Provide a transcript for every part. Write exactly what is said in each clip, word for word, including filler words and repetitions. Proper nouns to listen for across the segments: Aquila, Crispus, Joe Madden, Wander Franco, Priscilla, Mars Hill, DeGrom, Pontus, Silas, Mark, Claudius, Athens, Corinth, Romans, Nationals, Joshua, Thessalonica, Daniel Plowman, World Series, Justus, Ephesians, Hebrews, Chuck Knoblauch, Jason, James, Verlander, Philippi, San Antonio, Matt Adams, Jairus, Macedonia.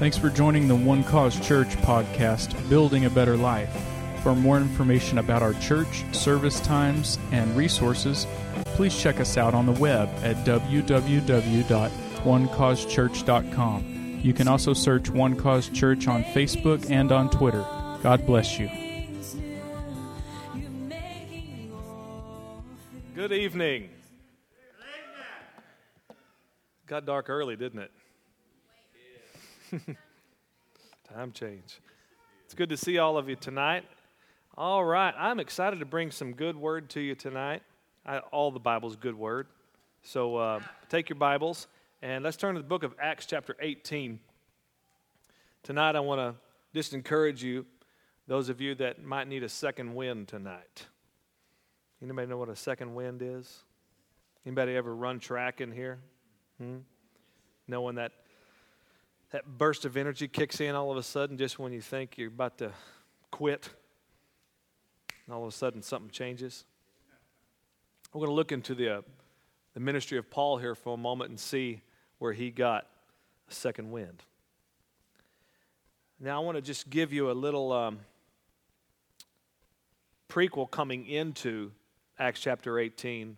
Thanks for joining the One Cause Church podcast, Building a Better Life. For more information about our church, service times, and resources, please check us out on the web at w w w dot one cause church dot com. You can also search One Cause Church on Facebook and on Twitter. God bless you. Good evening. Got dark early, didn't it? Time change. It's good to see all of you tonight. All right, I'm excited to bring some good word to you tonight. I, all the Bible's good word. So uh, take your Bibles and let's turn to the book of Acts chapter eighteen. Tonight I want to just encourage you, those of you that might need a second wind tonight. Anybody know what a second wind is? Anybody ever run track in here? Hmm? Knowing that That burst of energy kicks in all of a sudden just when you think you're about to quit. And all of a sudden something changes. We're going to look into the, uh, the ministry of Paul here for a moment and see where he got a second wind. Now I want to just give you a little um, prequel coming into Acts chapter eighteen.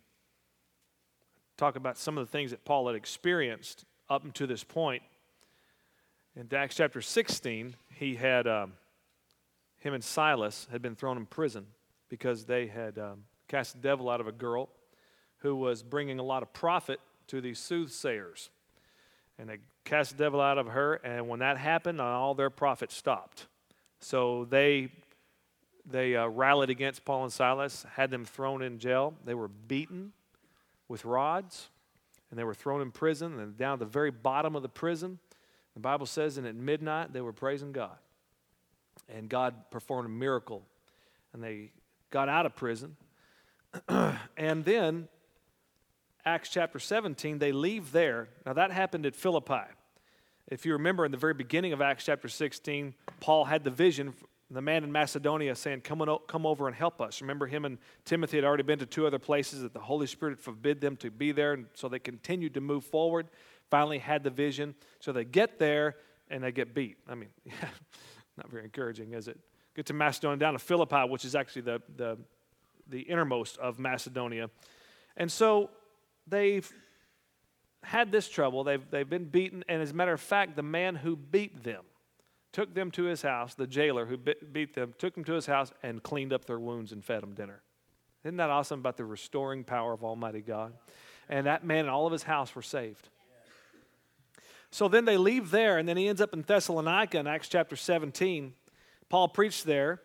Talk about some of the things that Paul had experienced up until this point. In Acts chapter sixteen, he had, um, him and Silas had been thrown in prison because they had um, cast the devil out of a girl who was bringing a lot of profit to these soothsayers. And they cast the devil out of her, and when that happened, all their profit stopped. So they, they uh, rallied against Paul and Silas, had them thrown in jail. They were beaten with rods, and they were thrown in prison, and down at the very bottom of the prison, the Bible says, and at midnight, they were praising God. And God performed a miracle. And they got out of prison. And then, Acts chapter seventeen, they leave there. Now, that happened at Philippi. If you remember, in the very beginning of Acts chapter sixteen, Paul had the vision, the man in Macedonia saying, come, on, come over and help us. Remember, him and Timothy had already been to two other places that the Holy Spirit forbid them to be there, and so they continued to move forward. Finally had the vision, so they get there, and they get beat. I mean, yeah, not very encouraging, is it? Get to Macedonia, down to Philippi, which is actually the, the, the innermost of Macedonia. And so they've had this trouble. They've, they've been beaten, and as a matter of fact, the man who beat them took them to his house, the jailer who beat them, took them to his house and cleaned up their wounds and fed them dinner. Isn't that awesome about the restoring power of Almighty God? And that man and all of his house were saved. So then they leave there, and then he ends up in Thessalonica in Acts chapter seventeen. Paul preached there,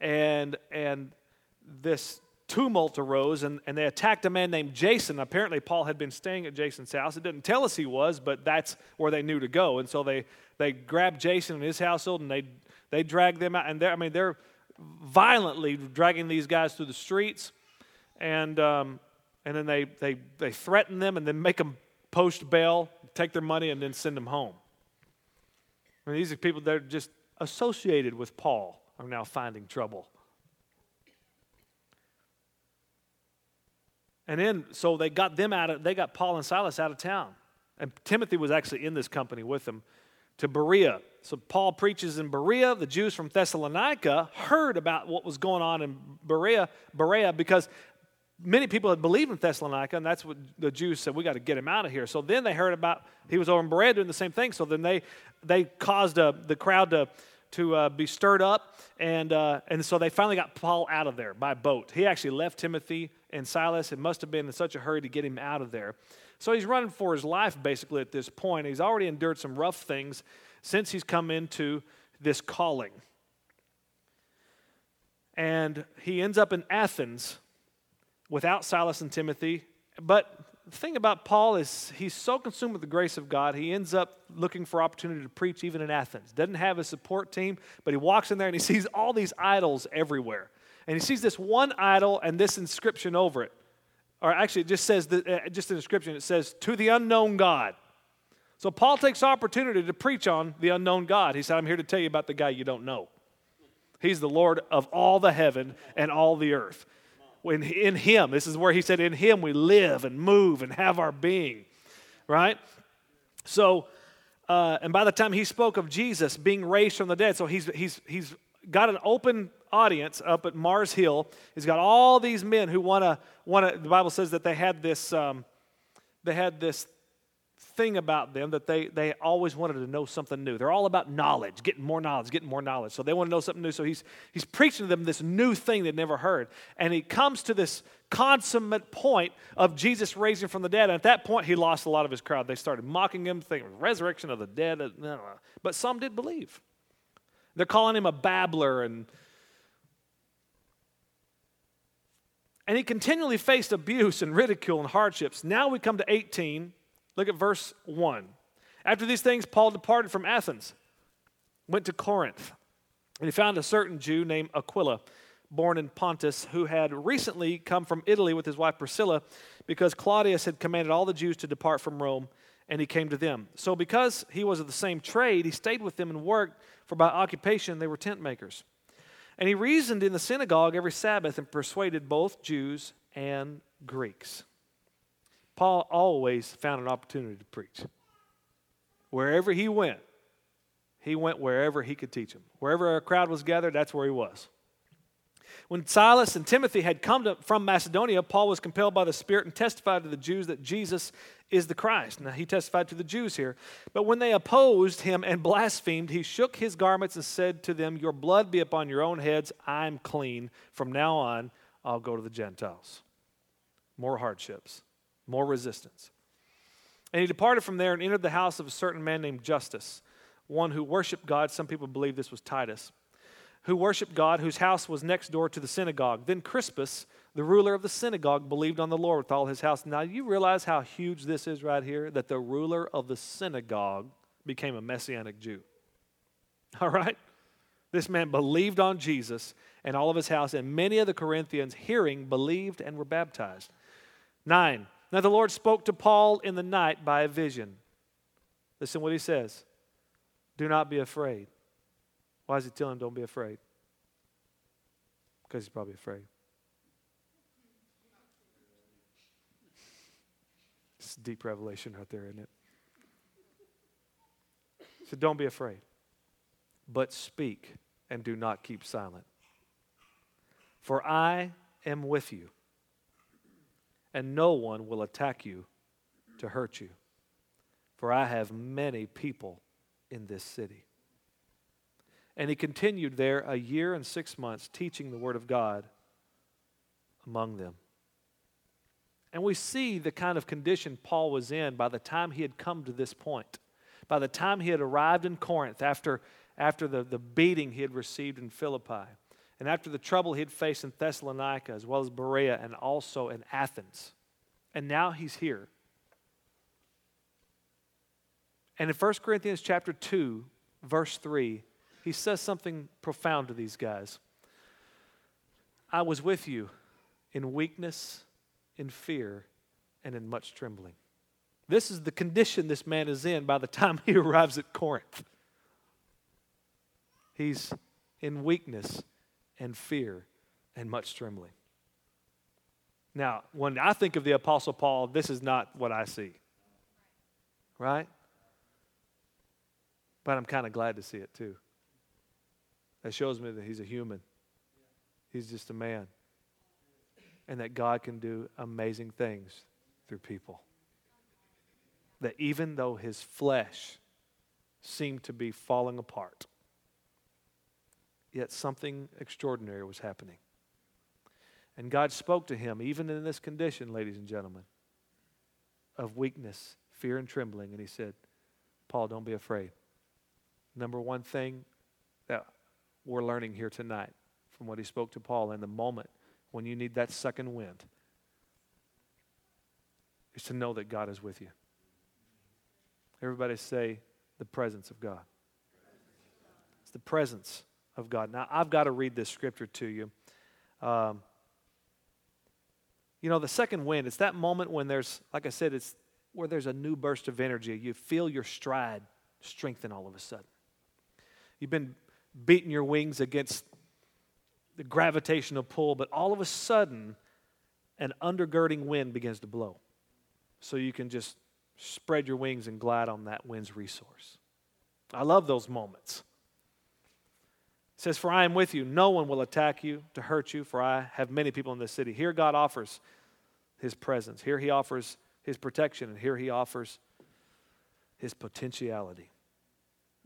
and and this tumult arose, and, and they attacked a man named Jason. Apparently Paul had been staying at Jason's house. It didn't tell us he was, but that's where they knew to go. And so they, they grabbed Jason and his household, and they they dragged them out. And they're, I mean, they're violently dragging these guys through the streets, and um, and then they, they, they threaten them and then make them post bail, take their money, and then send them home. I mean, these are people that are just associated with Paul are now finding trouble. And then, so they got them out of, they got Paul and Silas out of town. And Timothy was actually in this company with them to Berea. So Paul preaches in Berea. The Jews from Thessalonica heard about what was going on in Berea, Berea because many people had believed in Thessalonica, and that's what the Jews said, we got to get him out of here. So then they heard about, he was over in Berea doing the same thing, so then they they caused a, the crowd to, to uh, be stirred up, and uh, and so they finally got Paul out of there by boat. He actually left Timothy and Silas. It must have been in such a hurry to get him out of there. So he's running for his life basically at this point. He's already endured some rough things since he's come into this calling. And he ends up in Athens without Silas and Timothy. But the thing about Paul is he's so consumed with the grace of God, he ends up looking for opportunity to preach even in Athens. Doesn't have a support team, but he walks in there and he sees all these idols everywhere. And he sees this one idol and this inscription over it. Or actually, it just says, the, uh, just an inscription, it says, to the unknown God. So Paul takes opportunity to preach on the unknown God. He said, I'm here to tell you about the guy you don't know. He's the Lord of all the heaven and all the earth. When in him, this is where he said, in him we live and move and have our being, right? So Uh, and by the time he spoke of Jesus being raised from the dead, so he's he's he's got an open audience up at Mars Hill. He's got all these men who want to want to. The Bible says that they had this um, they had this thing about them that they they always wanted to know something new. They're all about knowledge, getting more knowledge, getting more knowledge. So they want to know something new. So he's he's preaching to them this new thing they'd never heard, and he comes to this consummate point of Jesus raising from the dead. And at that point, he lost a lot of his crowd. They started mocking him, thinking resurrection of the dead. But some did believe. They're calling him a babbler, and and he continually faced abuse and ridicule and hardships. Now we come to eighteen. Look at verse one. After these things, Paul departed from Athens, went to Corinth, and he found a certain Jew named Aquila, born in Pontus, who had recently come from Italy with his wife Priscilla, because Claudius had commanded all the Jews to depart from Rome, and he came to them. So because he was of the same trade, he stayed with them and worked, for by occupation they were tent makers. And he reasoned in the synagogue every Sabbath and persuaded both Jews and Greeks. Paul always found an opportunity to preach. Wherever he went, he went wherever he could teach them. Wherever a crowd was gathered, that's where he was. When Silas and Timothy had come to, from Macedonia, Paul was compelled by the Spirit and testified to the Jews that Jesus is the Christ. Now, he testified to the Jews here. But when they opposed him and blasphemed, he shook his garments and said to them, "Your blood be upon your own heads. I'm clean. From now on, I'll go to the Gentiles." More hardships. More resistance. And he departed from there and entered the house of a certain man named Justus, one who worshiped God. Some people believe this was Titus, who worshiped God, whose house was next door to the synagogue. Then Crispus, the ruler of the synagogue, believed on the Lord with all his house. Now, you realize how huge this is right here, that the ruler of the synagogue became a Messianic Jew. All right? This man believed on Jesus and all of his house, and many of the Corinthians, hearing, believed and were baptized. Nine. Now the Lord spoke to Paul in the night by a vision. Listen to what he says. Do not be afraid. Why is he telling him don't be afraid? Because he's probably afraid. It's a deep revelation right there, isn't it? So don't be afraid. But speak and do not keep silent. For I am with you. And no one will attack you to hurt you. For I have many people in this city. And he continued there a year and six months, teaching the word of God among them. And we see the kind of condition Paul was in by the time he had come to this point. By the time he had arrived in Corinth, after, after the, the beating he had received in Philippi, and after the trouble he had faced in Thessalonica, as well as Berea, and also in Athens. And now he's here. And in First Corinthians chapter two, verse three, he says something profound to these guys. I was with you in weakness, in fear, and in much trembling. This is the condition this man is in by the time he arrives at Corinth. He's in weakness and fear, and much trembling. Now, when I think of the Apostle Paul, this is not what I see. Right? But I'm kind of glad to see it too. That shows me that he's a human. He's just a man. And that God can do amazing things through people. That even though his flesh seemed to be falling apart, yet something extraordinary was happening. And God spoke to him, even in this condition, ladies and gentlemen, of weakness, fear, and trembling. And he said, Paul, don't be afraid. Number one thing that we're learning here tonight from what he spoke to Paul in the moment when you need that second wind is to know that God is with you. Everybody say, the presence of God. It's the presence of God. Now, I've got to read this scripture to you. Um, you know, the second wind, it's that moment when there's, like I said, it's where there's a new burst of energy. You feel your stride strengthen all of a sudden. You've been beating your wings against the gravitational pull, but all of a sudden, an undergirding wind begins to blow. So you can just spread your wings and glide on that wind's resource. I love those moments. It says, "For I am with you. No one will attack you to hurt you, for I have many people in this city." Here God offers his presence. Here he offers his protection, and here he offers his potentiality.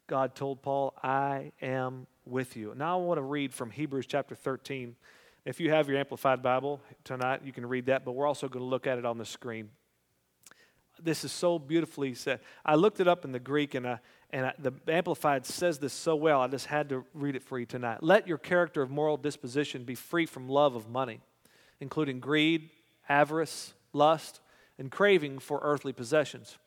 God told Paul, "I am with you." Now I want to read from Hebrews chapter thirteen. If you have your Amplified Bible tonight, you can read that, but we're also going to look at it on the screen. This is so beautifully said. I looked it up in the Greek, and I, and I, the Amplified says this so well, I just had to read it for you tonight. "Let your character of moral disposition be free from love of money, including greed, avarice, lust, and craving for earthly possessions.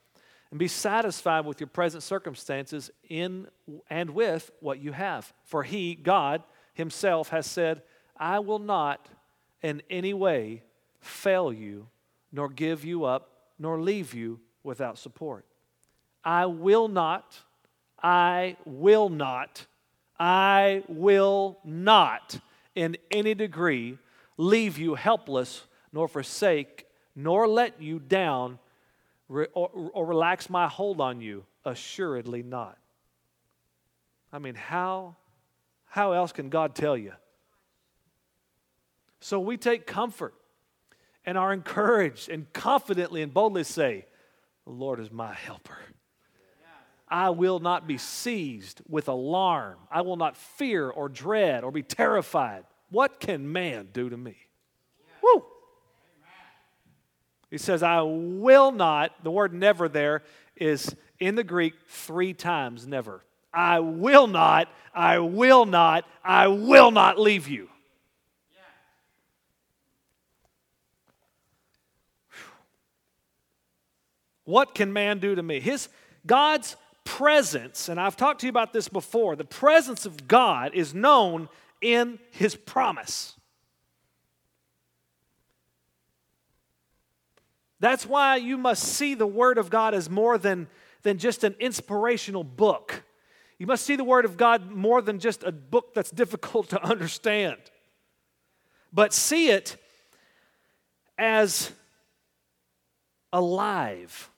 And be satisfied with your present circumstances in and with what you have. For he, God, himself has said, 'I will not in any way fail you, nor give you up, nor leave you without support.' I will not, I will not, I will not in any degree leave you helpless, nor forsake, nor let you down, or, or relax my hold on you. Assuredly not." I mean, how, how else can God tell you? So we take comfort and are encouraged and confidently and boldly say, "The Lord is my helper. I will not be seized with alarm. I will not fear or dread or be terrified. What can man do to me?" Yeah. Woo! Amen. He says, "I will not." The word "never" there is in the Greek three times "never." I will not, I will not, I will not leave you. What can man do to me? His, God's presence, and I've talked to you about this before, the presence of God is known in his promise. That's why you must see the Word of God as more than, than just an inspirational book. You must see the Word of God more than just a book that's difficult to understand. But see it as alive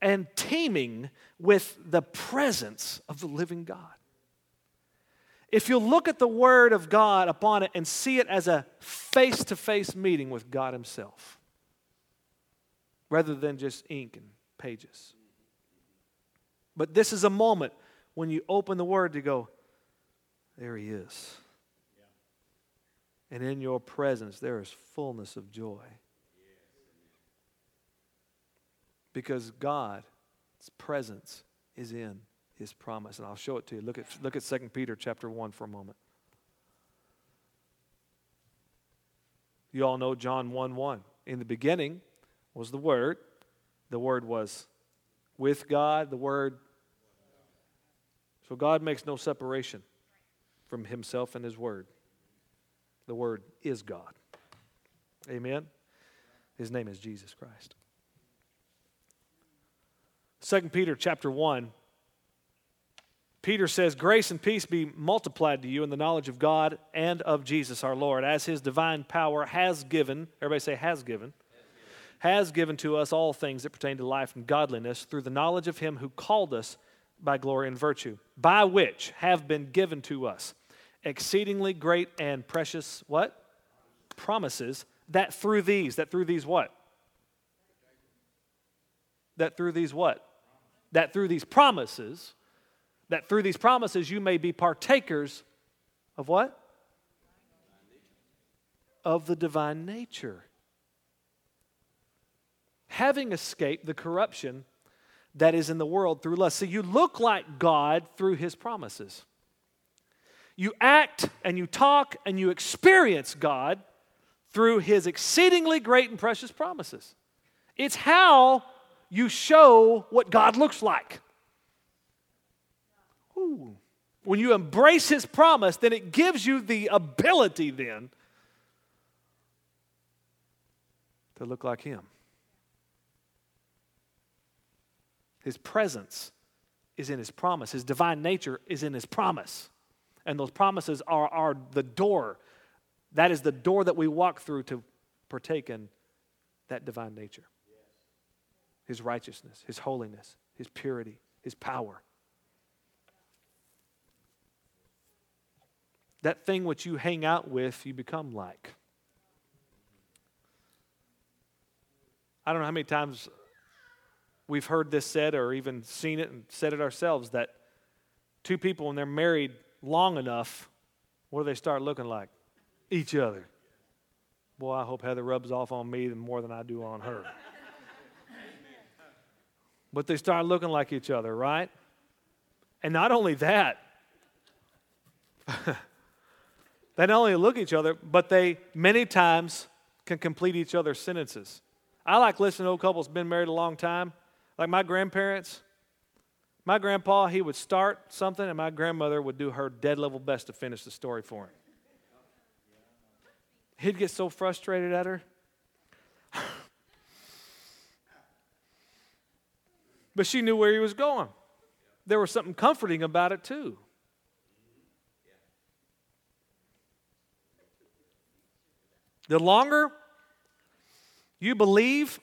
and teeming with the presence of the living God. If you look at the Word of God upon it and see it as a face-to-face meeting with God himself, rather than just ink and pages. But this is a moment when you open the Word to go, "There he is." Yeah. And in your presence there is fullness of joy. Because God's presence is in his promise. And I'll show it to you. Look at, look at Second Peter chapter one for a moment. You all know John one one. "In the beginning was the Word. The Word was with God. The Word." So God makes no separation from himself and his Word. The Word is God. Amen? His name is Jesus Christ. Second Peter chapter one, Peter says, "Grace and peace be multiplied to you in the knowledge of God and of Jesus our Lord, as his divine power has given," everybody say has given, "has given to us all things that pertain to life and godliness through the knowledge of him who called us by glory and virtue, by which have been given to us exceedingly great and precious," what? "Promises, that through these," that through these what? That through these what? That through these promises, that through these promises you may be partakers of what? Of the divine nature. "Having escaped the corruption that is in the world through lust." So you look like God through his promises. You act and you talk and you experience God through his exceedingly great and precious promises. It's how you show what God looks like. Ooh. When you embrace his promise, then it gives you the ability then to look like him. His presence is in his promise. His divine nature is in his promise. And those promises are, are the door. That is the door that we walk through to partake in that divine nature. His righteousness, his holiness, his purity, his power. that thing which you hang out with, you become like. I don't know how many times we've heard this said or even seen it and said it ourselves, that two people, when they're married long enough, what do they start looking like? Each other. Boy, I hope Heather rubs off on me more than I do on her. But they start looking like each other, right? And not only that, they not only look at each other, but they many times can complete each other's sentences. I like listening to old couples who've been married a long time. Like my grandparents, my grandpa, he would start something, and my grandmother would do her dead level best to finish the story for him. He'd get so frustrated at her. But she knew where he was going. There was something comforting about it too. The longer you believe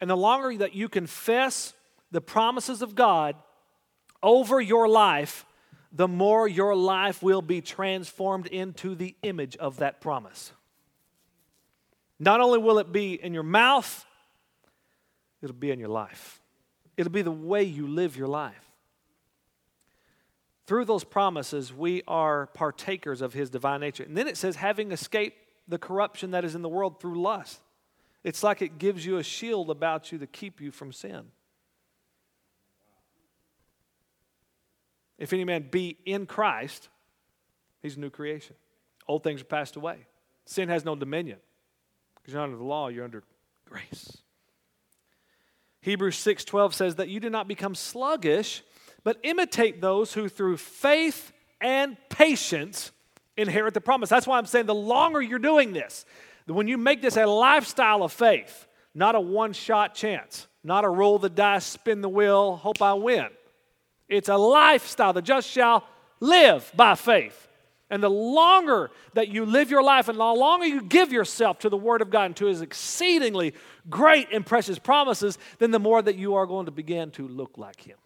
and the longer that you confess the promises of God over your life, the more your life will be transformed into the image of that promise. Not only will it be in your mouth, it'll be in your life. It'll be the way you live your life. Through those promises, we are partakers of His divine nature. And then it says, having escaped the corruption that is in the world through lust. It's like it gives you a shield about you to keep you from sin. If any man be in Christ, he's a new creation. Old things are passed away. Sin has no dominion. Because you're not under the law, you're under grace. Hebrews six twelve says that you do not become sluggish, but imitate those who through faith and patience inherit the promise. That's why I'm saying the longer you're doing this, when you make this a lifestyle of faith, not a one-shot chance, not a roll the dice, spin the wheel, hope I win. It's a lifestyle. The just shall live by faith. And the longer that you live your life and the longer you give yourself to the Word of God and to His exceedingly great and precious promises, then the more that you are going to begin to look like Him.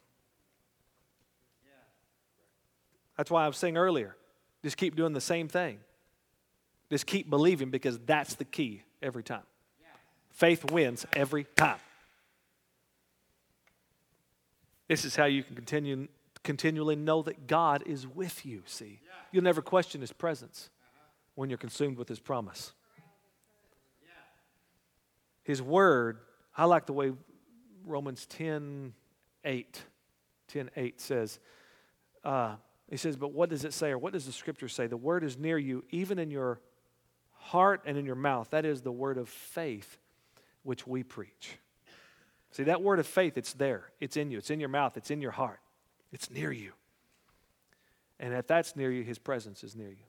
That's why I was saying earlier, just keep doing the same thing. Just keep believing, because that's the key every time. Yeah. Faith wins every time. This is how you can continue, continually know that God is with you, see. Yeah. You'll never question His presence uh-huh. when you're consumed with His promise. Yeah. His Word, I like the way Romans ten eight says, uh, He says, but what does it say, or what does the Scripture say? The Word is near you, even in your heart and in your mouth. That is the word of faith which we preach. See, that word of faith, it's there. It's in you. It's in your mouth. It's in your heart. It's near you. And if that's near you, His presence is near you.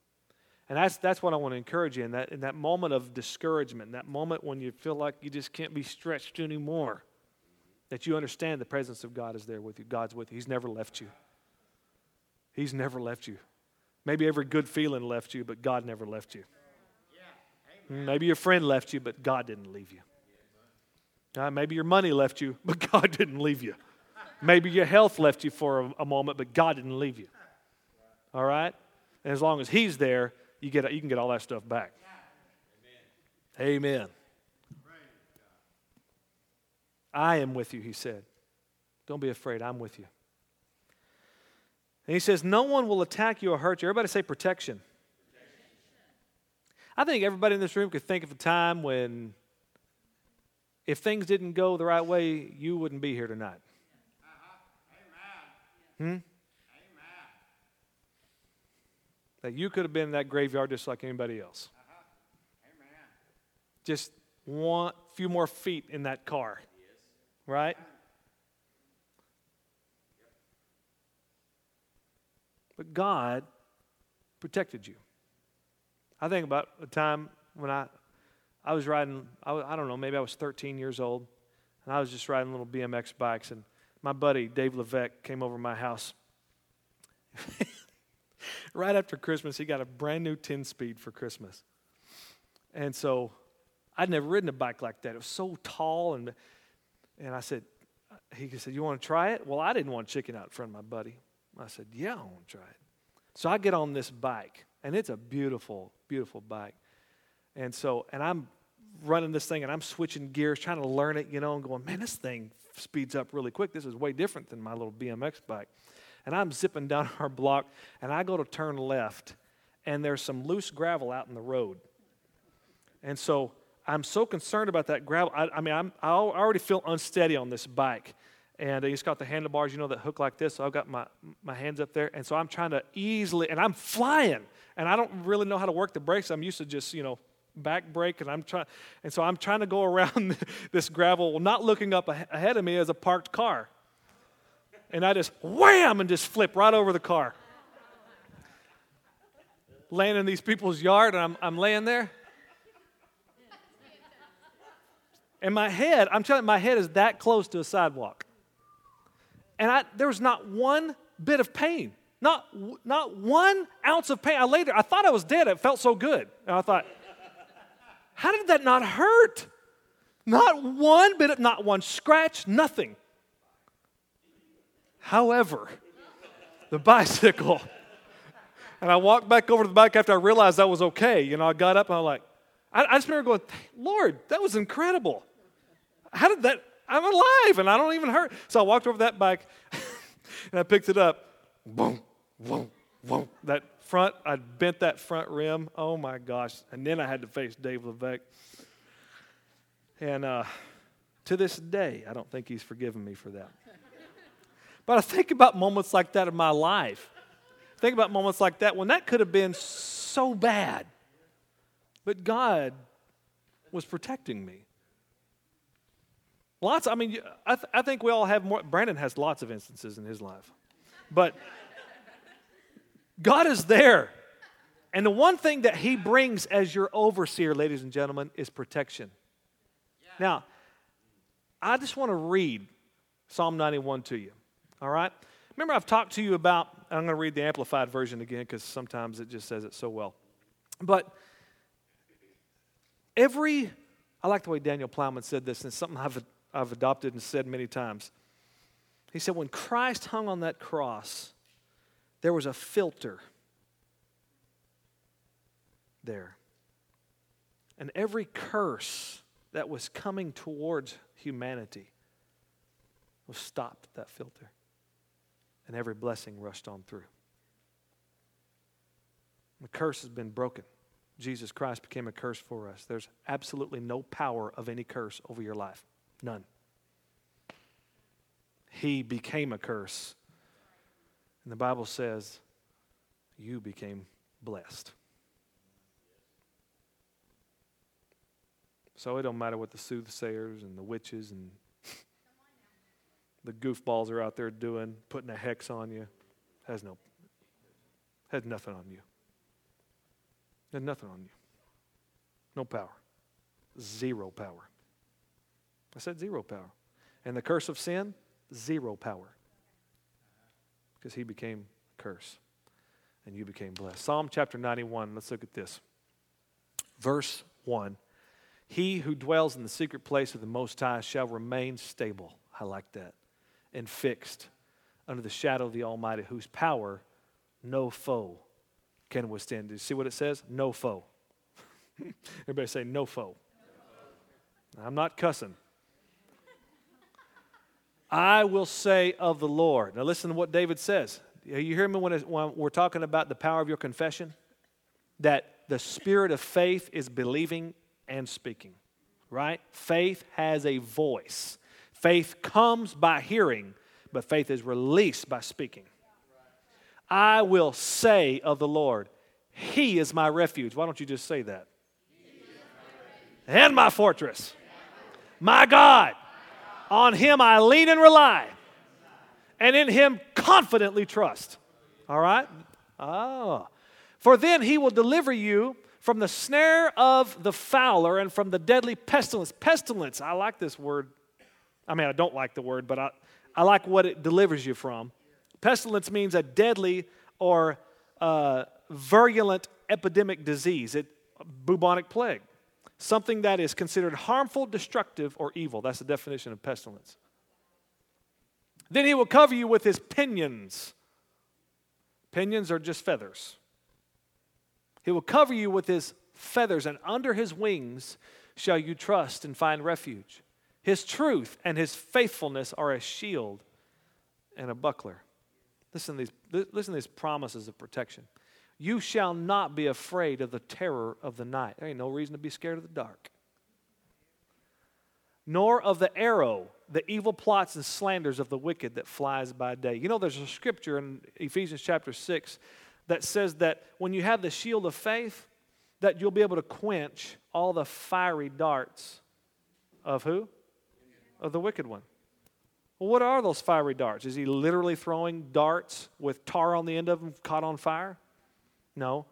And that's that's what I want to encourage you in that, in that moment of discouragement, that moment when you feel like you just can't be stretched anymore, that you understand the presence of God is there with you. God's with you. He's never left you. He's never left you. Maybe every good feeling left you, but God never left you. Maybe your friend left you, but God didn't leave you. Uh, maybe your money left you, but God didn't leave you. Maybe your health left you for a, a moment, but God didn't leave you. All right? And as long as He's there, you get you can get all that stuff back. Amen. I am with you, He said. Don't be afraid. I'm with you. And He says, no one will attack you or hurt you. Everybody say protection. I think everybody in this room could think of a time when if things didn't go the right way, you wouldn't be here tonight. Uh-huh. Amen. Hmm? Amen. That you could have been in that graveyard just like anybody else. Uh-huh. Amen. Just one few more feet in that car. Yes. Right? Amen. But God protected you. I think about a time when I I was riding, I, I don't know, maybe I was thirteen years old, and I was just riding little B M X bikes, and my buddy, Dave Levesque, came over to my house. Right after Christmas, he got a brand new ten-speed for Christmas. And so I'd never ridden a bike like that. It was so tall, and and I said, he said, you want to try it? Well, I didn't want to chicken out in front of my buddy. I said, yeah, I want to try it. So I get on this bike, and it's a beautiful, beautiful bike. And so, and I'm running this thing, and I'm switching gears, trying to learn it, you know, and going, man, this thing speeds up really quick. This is way different than my little B M X bike. And I'm zipping down our block, and I go to turn left, and there's some loose gravel out in the road. And so I'm so concerned about that gravel. I, I mean, I'm, I already feel unsteady on this bike. And it's got the handlebars, you know, that hook like this. So I've got my, my hands up there. And so I'm trying to easily, and I'm flying. And I don't really know how to work the brakes. I'm used to just, you know, back brake. And I'm trying, and so I'm trying to go around this gravel, not looking up ahead of me as a parked car. And I just wham and just flip right over the car. Laying in these people's yard, and I'm I'm laying there. And my head, I'm telling you, my head is that close to a sidewalk. And I, there was not one bit of pain, not not one ounce of pain. I laid there, I thought I was dead. It felt so good, and I thought, how did that not hurt? Not one bit of, not one scratch, nothing. However, the bicycle, and I walked back over to the bike after I realized I was okay. You know, I got up and I was like, I, I just remember going, Lord, that was incredible. How did that? I'm alive and I don't even hurt. So I walked over that bike and I picked it up. Boom, boom, boom. That front, I bent that front rim. Oh my gosh. And then I had to face Dave Levesque. And uh, to this day, I don't think he's forgiven me for that. But I think about moments like that in my life. Think about moments like that when that could have been so bad. But God was protecting me. Lots, I mean, I, th- I think we all have more. Brandon has lots of instances in his life. But God is there. And the one thing that he brings as your overseer, ladies and gentlemen, is protection. Yeah. Now, I just want to read Psalm ninety-one to you, all right? Remember, I've talked to you about, I'm going to read the Amplified Version again because sometimes it just says it so well. But every, I like the way Daniel Plowman said this, and it's something I've I've adopted and said many times. He said, when Christ hung on that cross, there was a filter there. And every curse that was coming towards humanity was stopped at that filter. And every blessing rushed on through. The curse has been broken. Jesus Christ became a curse for us. There's absolutely no power of any curse over your life. None. He became a curse. And the Bible says, you became blessed. So it don't matter what the soothsayers and the witches and the goofballs are out there doing, putting a hex on you. Has no, has nothing on you. Has nothing on you. No power. Zero power. I said zero power. And the curse of sin, zero power. Because he became a curse. And you became blessed. Psalm chapter ninety-one, let's look at this. Verse one. He who dwells in the secret place of the Most High shall remain stable. I like that. And fixed under the shadow of the Almighty, whose power no foe can withstand. Do you see what it says? No foe. Everybody say no foe. No. I'm not cussing. I will say of the Lord. Now listen to what David says. You hear me when, it, when we're talking about the power of your confession? That the spirit of faith is believing and speaking, right? Faith has a voice. Faith comes by hearing, but faith is released by speaking. I will say of the Lord, he is my refuge. Why don't you just say that? My and my fortress. My God. My God. On him I lean and rely. And in him confidently trust. All right? Ah. For then he will deliver you from the snare of the fowler and from the deadly pestilence. Pestilence. I like this word. I mean, I don't like the word, but I, I like what it delivers you from. Pestilence means a deadly or uh, virulent epidemic disease, it, bubonic plague, something that is considered harmful, destructive, or evil. That's the definition of pestilence. Then he will cover you with his pinions. Pinions are just feathers. He will cover you with his feathers, and under his wings shall you trust and find refuge. His truth and his faithfulness are a shield and a buckler. Listen to these, listen to these promises of protection. You shall not be afraid of the terror of the night. There ain't no reason to be scared of the dark. Nor of the arrow, the evil plots and slanders of the wicked that flies by day. You know, there's a scripture in Ephesians chapter six that says that when you have the shield of faith, that you'll be able to quench all the fiery darts of who? Of the wicked one. Well, what are those fiery darts? Is he literally throwing darts with tar on the end of them caught on fire? No.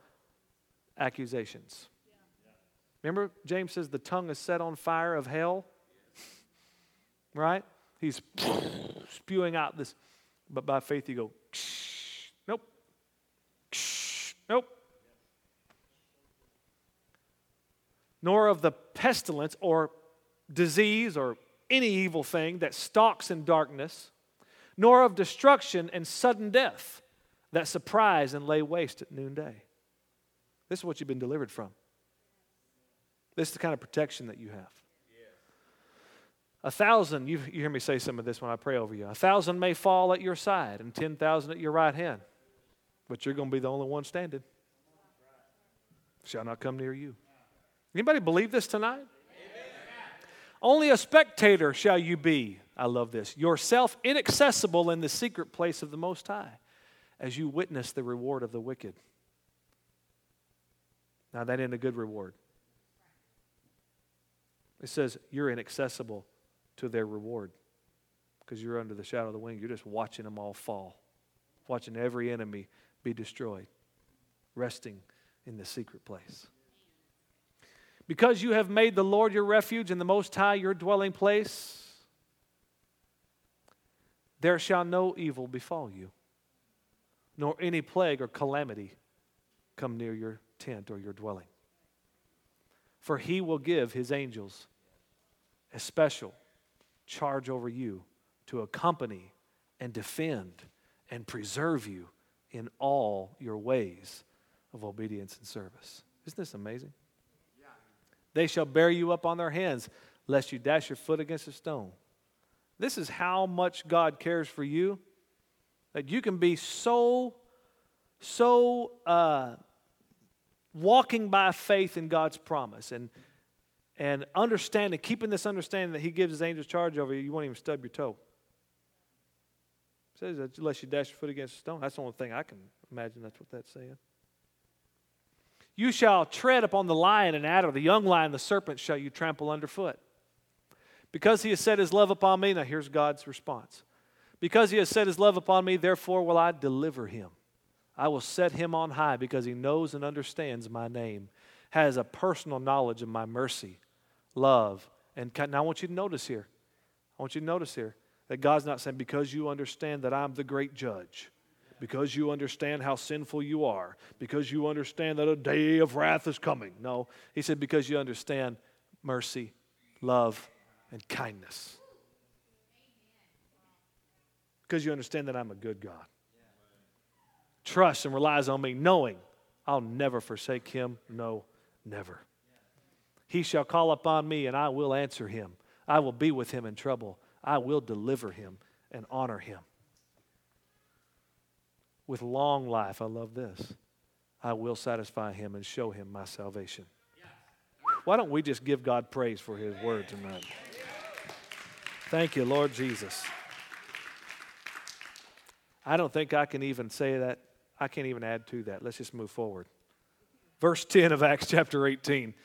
Accusations. Yeah. Remember, James says the tongue is set on fire of hell. Yeah. Right? He's spewing out this. But by faith you go, ksh, nope. Ksh, nope. Nor of the pestilence or disease or any evil thing that stalks in darkness, nor of destruction and sudden death that surprise and lay waste at noonday. This is what you've been delivered from. This is the kind of protection that you have. A thousand, you, you hear me say some of this when I pray over you, a thousand may fall at your side and ten thousand at your right hand, but you're going to be the only one standing. Shall not come near you. Anybody believe this tonight? Only a spectator shall you be, I love this, yourself inaccessible in the secret place of the Most High, as you witness the reward of the wicked. Now that ain't a good reward. It says you're inaccessible to their reward because you're under the shadow of the wing. You're just watching them all fall, watching every enemy be destroyed, resting in the secret place. Because you have made the Lord your refuge and the Most High your dwelling place, there shall no evil befall you, nor any plague or calamity come near your tent or your dwelling. For he will give his angels a special charge over you to accompany and defend and preserve you in all your ways of obedience and service. Isn't this amazing? They shall bear you up on their hands, lest you dash your foot against a stone. This is how much God cares for you, that you can be so, so uh, walking by faith in God's promise and and understanding, keeping this understanding that he gives his angels charge over you, you won't even stub your toe. It says that lest you dash your foot against a stone. That's the only thing I can imagine that's what that's saying. You shall tread upon the lion and adder, the young lion, the serpent shall you trample underfoot. Because he has set his love upon me, now here's God's response. Because he has set his love upon me, therefore will I deliver him. I will set him on high because he knows and understands my name, has a personal knowledge of my mercy, love, and kind. Now I want you to notice here, I want you to notice here that God's not saying because you understand that I'm the great judge. Because you understand how sinful you are. Because you understand that a day of wrath is coming. No, he said because you understand mercy, love, and kindness. Because you understand that I'm a good God. Trusts and relies on me, knowing I'll never forsake him. No, never. He shall call upon me, and I will answer him. I will be with him in trouble. I will deliver him and honor him. With long life, I love this, I will satisfy him and show him my salvation. Why don't we just give God praise for his word tonight? Thank you, Lord Jesus. I don't think I can even say that. I can't even add to that. Let's just move forward. Verse ten of Acts chapter eighteen.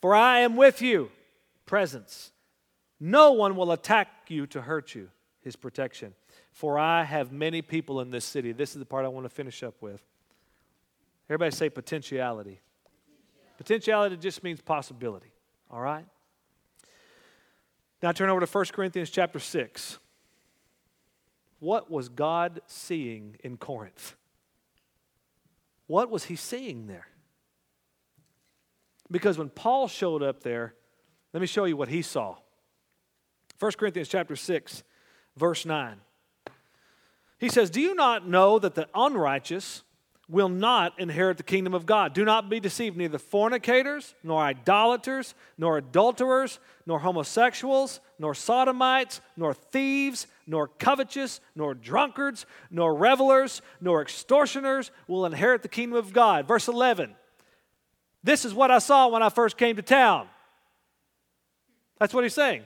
For I am with you, presence. No one will attack you to hurt you, his protection. For I have many people in this city. This is the part I want to finish up with. Everybody say potentiality. Potentiality just means possibility. All right? Now turn over to First Corinthians chapter six. What was God seeing in Corinth? What was he seeing there? Because when Paul showed up there, let me show you what he saw. First Corinthians chapter six, verse nine. He says, do you not know that the unrighteous will not inherit the kingdom of God? Do not be deceived, neither fornicators, nor idolaters, nor adulterers, nor homosexuals, nor sodomites, nor thieves, nor covetous, nor drunkards, nor revelers, nor extortioners will inherit the kingdom of God. Verse eleven, this is what I saw when I first came to town. That's what he's saying.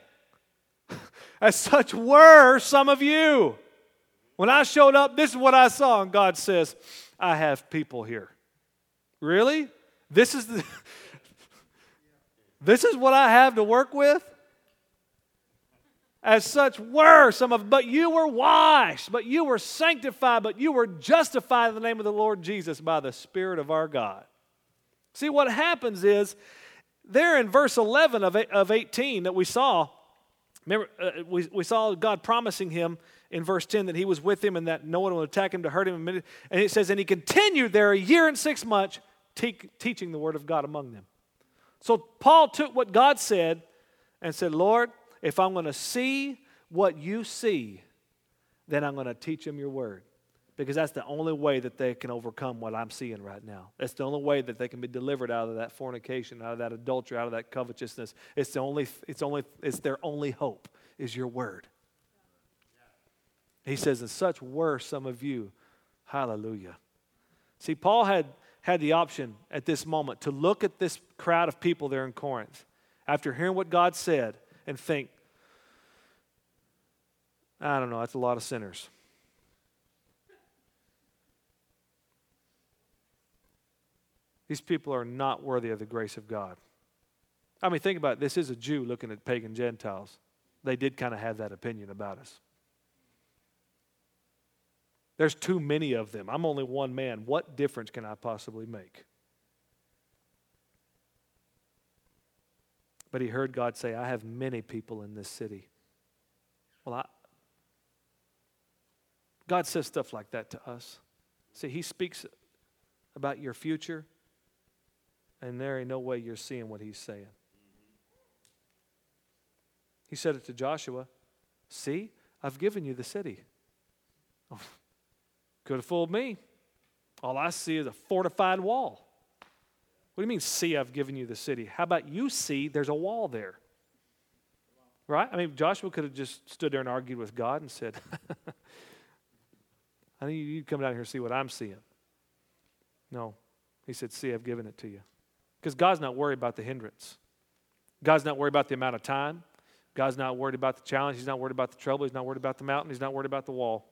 As such were some of you. When I showed up, this is what I saw. And God says, I have people here. Really? This is the this is what I have to work with? As such were some of, but you were washed, but you were sanctified, but you were justified in the name of the Lord Jesus by the Spirit of our God. See, what happens is, there in verse eleven of eighteen that we saw, remember, uh, we, we saw God promising him in verse ten that he was with him and that no one would attack him to hurt him. And it says, and he continued there a year and six months te- teaching the word of God among them. So Paul took what God said and said, Lord, if I'm going to see what you see, then I'm going to teach them your word. Because that's the only way that they can overcome what I'm seeing right now. That's the only way that they can be delivered out of that fornication, out of that adultery, out of that covetousness. It's the only, it's only, it's their only hope is your word. He says, and such were some of you. Hallelujah. See, Paul had, had the option at this moment to look at this crowd of people there in Corinth after hearing what God said and think, I don't know, that's a lot of sinners. These people are not worthy of the grace of God. I mean, think about it. This is a Jew looking at pagan Gentiles. They did kind of have that opinion about us. There's too many of them. I'm only one man. What difference can I possibly make? But he heard God say, I have many people in this city. Well, I... God says stuff like that to us. See, he speaks about your future, and there ain't no way you're seeing what he's saying. He said it to Joshua. See, I've given you the city. Could have fooled me. All I see is a fortified wall. What do you mean, see, I've given you the city? How about you see there's a wall there? Right? I mean, Joshua could have just stood there and argued with God and said, I need you to come down here and see what I'm seeing. No. He said, see, I've given it to you. Because God's not worried about the hindrance. God's not worried about the amount of time. God's not worried about the challenge. He's not worried about the trouble. He's not worried about the mountain. He's not worried about the wall.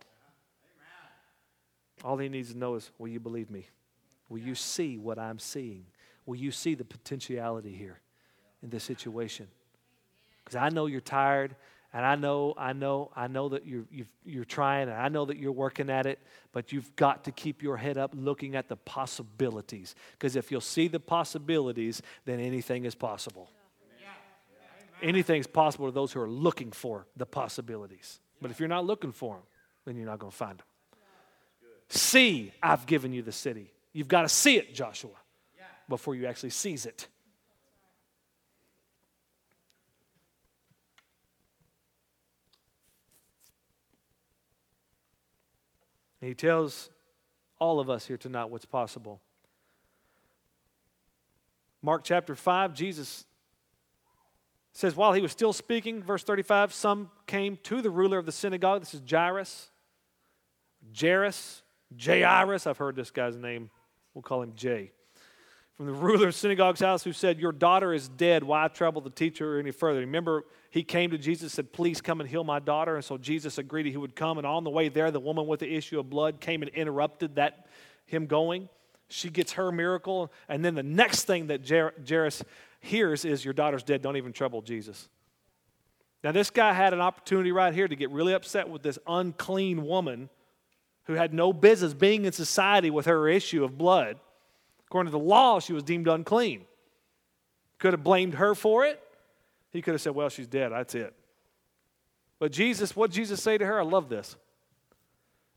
All he needs to know is, will you believe me? Will you see what I'm seeing? Will you see the potentiality here in this situation? Because I know you're tired, and I know, I know, I know that you're you've, you're trying, and I know that you're working at it. But you've got to keep your head up, looking at the possibilities. Because if you'll see the possibilities, then anything is possible. Anything's possible to those who are looking for the possibilities. But if you're not looking for them, then you're not going to find them. See, I've given you the city. You've got to see it, Joshua, before you actually seize it. And he tells all of us here tonight what's possible. Mark chapter five, Jesus says, while he was still speaking, verse thirty-five, some came to the ruler of the synagogue. This is Jairus. Jairus. Jairus, I've heard this guy's name. We'll call him Jay. From the ruler of synagogue's house, who said, your daughter is dead. Why trouble the teacher any further? Remember, he came to Jesus and said, please come and heal my daughter. And so Jesus agreed he would come. And on the way there, the woman with the issue of blood came and interrupted that him going. She gets her miracle. And then the next thing that Jairus hears is, your daughter's dead. Don't even trouble Jesus. Now, this guy had an opportunity right here to get really upset with this unclean woman who had no business being in society with her issue of blood. According to the law, she was deemed unclean. Could have blamed her for it. He could have said, well, she's dead, that's it. But Jesus, what did Jesus say to her? I love this.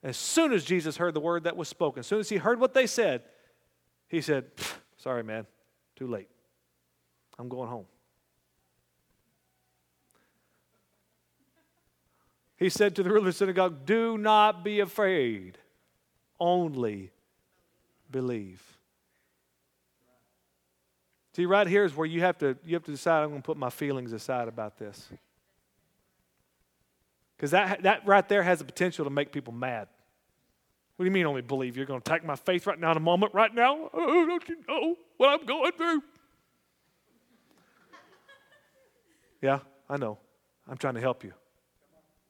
As soon as Jesus heard the word that was spoken, as soon as he heard what they said, he said, sorry, man, too late. I'm going home. He said to the ruler of the synagogue, do not be afraid, only believe. See, right here is where you have to you have to decide, I'm going to put my feelings aside about this. Because that, that right there has the potential to make people mad. What do you mean only believe? You're going to attack my faith right now in a moment, right now? Oh, don't you know what I'm going through? Yeah, I know. I'm trying to help you.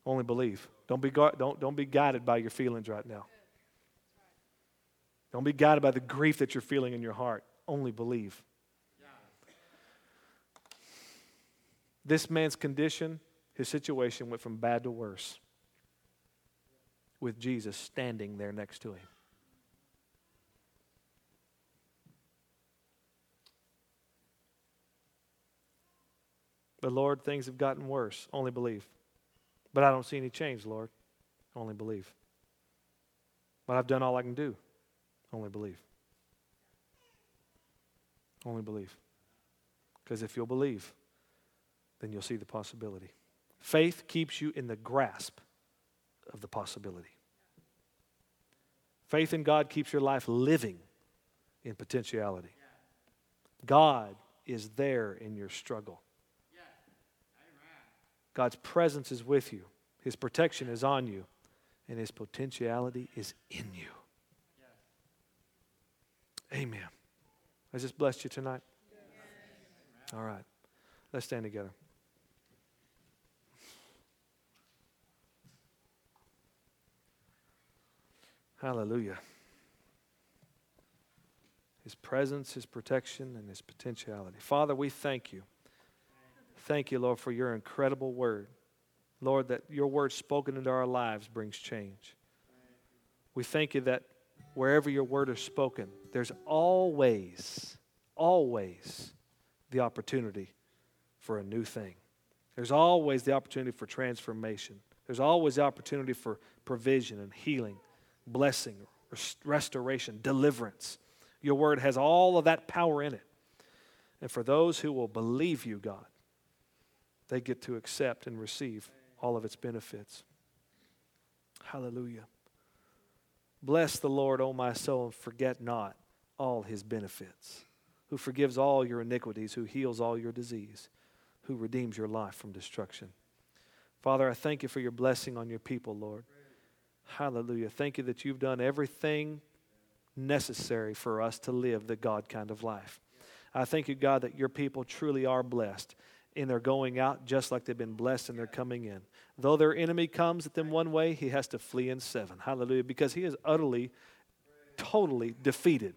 Only believe. Don't be guard, don't, don't be guided by your feelings right now. Don't be guided by the grief that you're feeling in your heart. Only believe. This man's condition, his situation went from bad to worse with Jesus standing there next to him. But Lord, things have gotten worse. Only believe. But I don't see any change, Lord. Only believe. But I've done all I can do. Only believe. Only believe. Because if you'll believe, then you'll see the possibility. Faith keeps you in the grasp of the possibility. Faith in God keeps your life living in potentiality. God is there in your struggle. God's presence is with you. His protection is on you. And His potentiality is in you. Amen. Has this blessed you tonight? All right. Let's stand together. Hallelujah. His presence, His protection, and His potentiality. Father, we thank you. Thank you, Lord, for your incredible word. Lord, that your word spoken into our lives brings change. We thank you that wherever your word is spoken, there's always, always the opportunity for a new thing. There's always the opportunity for transformation. There's always the opportunity for provision and healing. Blessing, restoration, deliverance. Your word has all of that power in it. And for those who will believe you, God, they get to accept and receive all of its benefits. Hallelujah. Bless the Lord, O my soul, and forget not all His benefits, who forgives all your iniquities, who heals all your disease, who redeems your life from destruction. Father, I thank you for your blessing on your people, Lord. Hallelujah. Thank you that you've done everything necessary for us to live the God kind of life. I thank you, God, that your people truly are blessed in their going out just like they've been blessed in their coming in. Though their enemy comes at them one way, he has to flee in seven. Hallelujah. Because he is utterly, totally defeated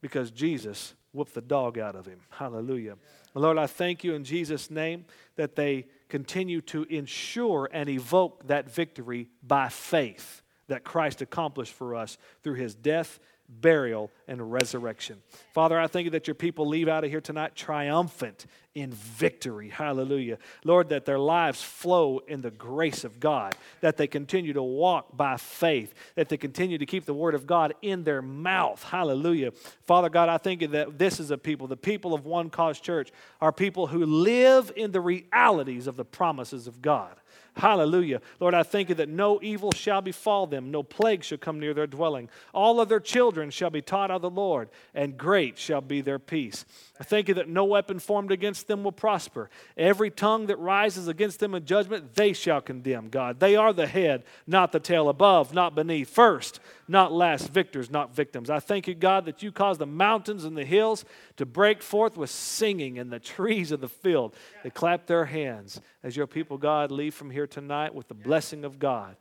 because Jesus whooped the dog out of him. Hallelujah. Lord, I thank you in Jesus' name that they continue to ensure and evoke that victory by faith that Christ accomplished for us through His death, burial, and resurrection. Father, I thank you that your people leave out of here tonight triumphant in victory. Hallelujah. Lord, that their lives flow in the grace of God, that they continue to walk by faith, that they continue to keep the word of God in their mouth. Hallelujah. Father God, I thank you that this is a people, the people of One Cause Church, are people who live in the realities of the promises of God. Hallelujah. Lord, I thank you that no evil shall befall them, no plague shall come near their dwelling. All of their children shall be taught of the Lord, and great shall be their peace. I thank you that no weapon formed against them will prosper. Every tongue that rises against them in judgment, they shall condemn, God. They are the head, not the tail, above, not beneath, first, not last, victors, not victims. I thank you, God, that you cause the mountains and the hills to break forth with singing, and the trees of the field they clap their hands as your people, God, leave from here tonight with the blessing of God.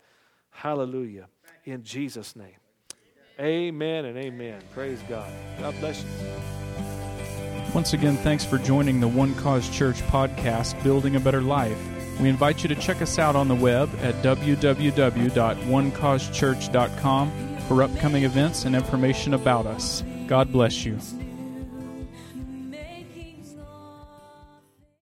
Hallelujah. In Jesus' name. Amen and amen. Praise God. God bless you. Once again, thanks for joining the One Cause Church podcast, Building a Better Life. We invite you to check us out on the web at w w w dot one cause church dot com for upcoming events and information about us. God bless you.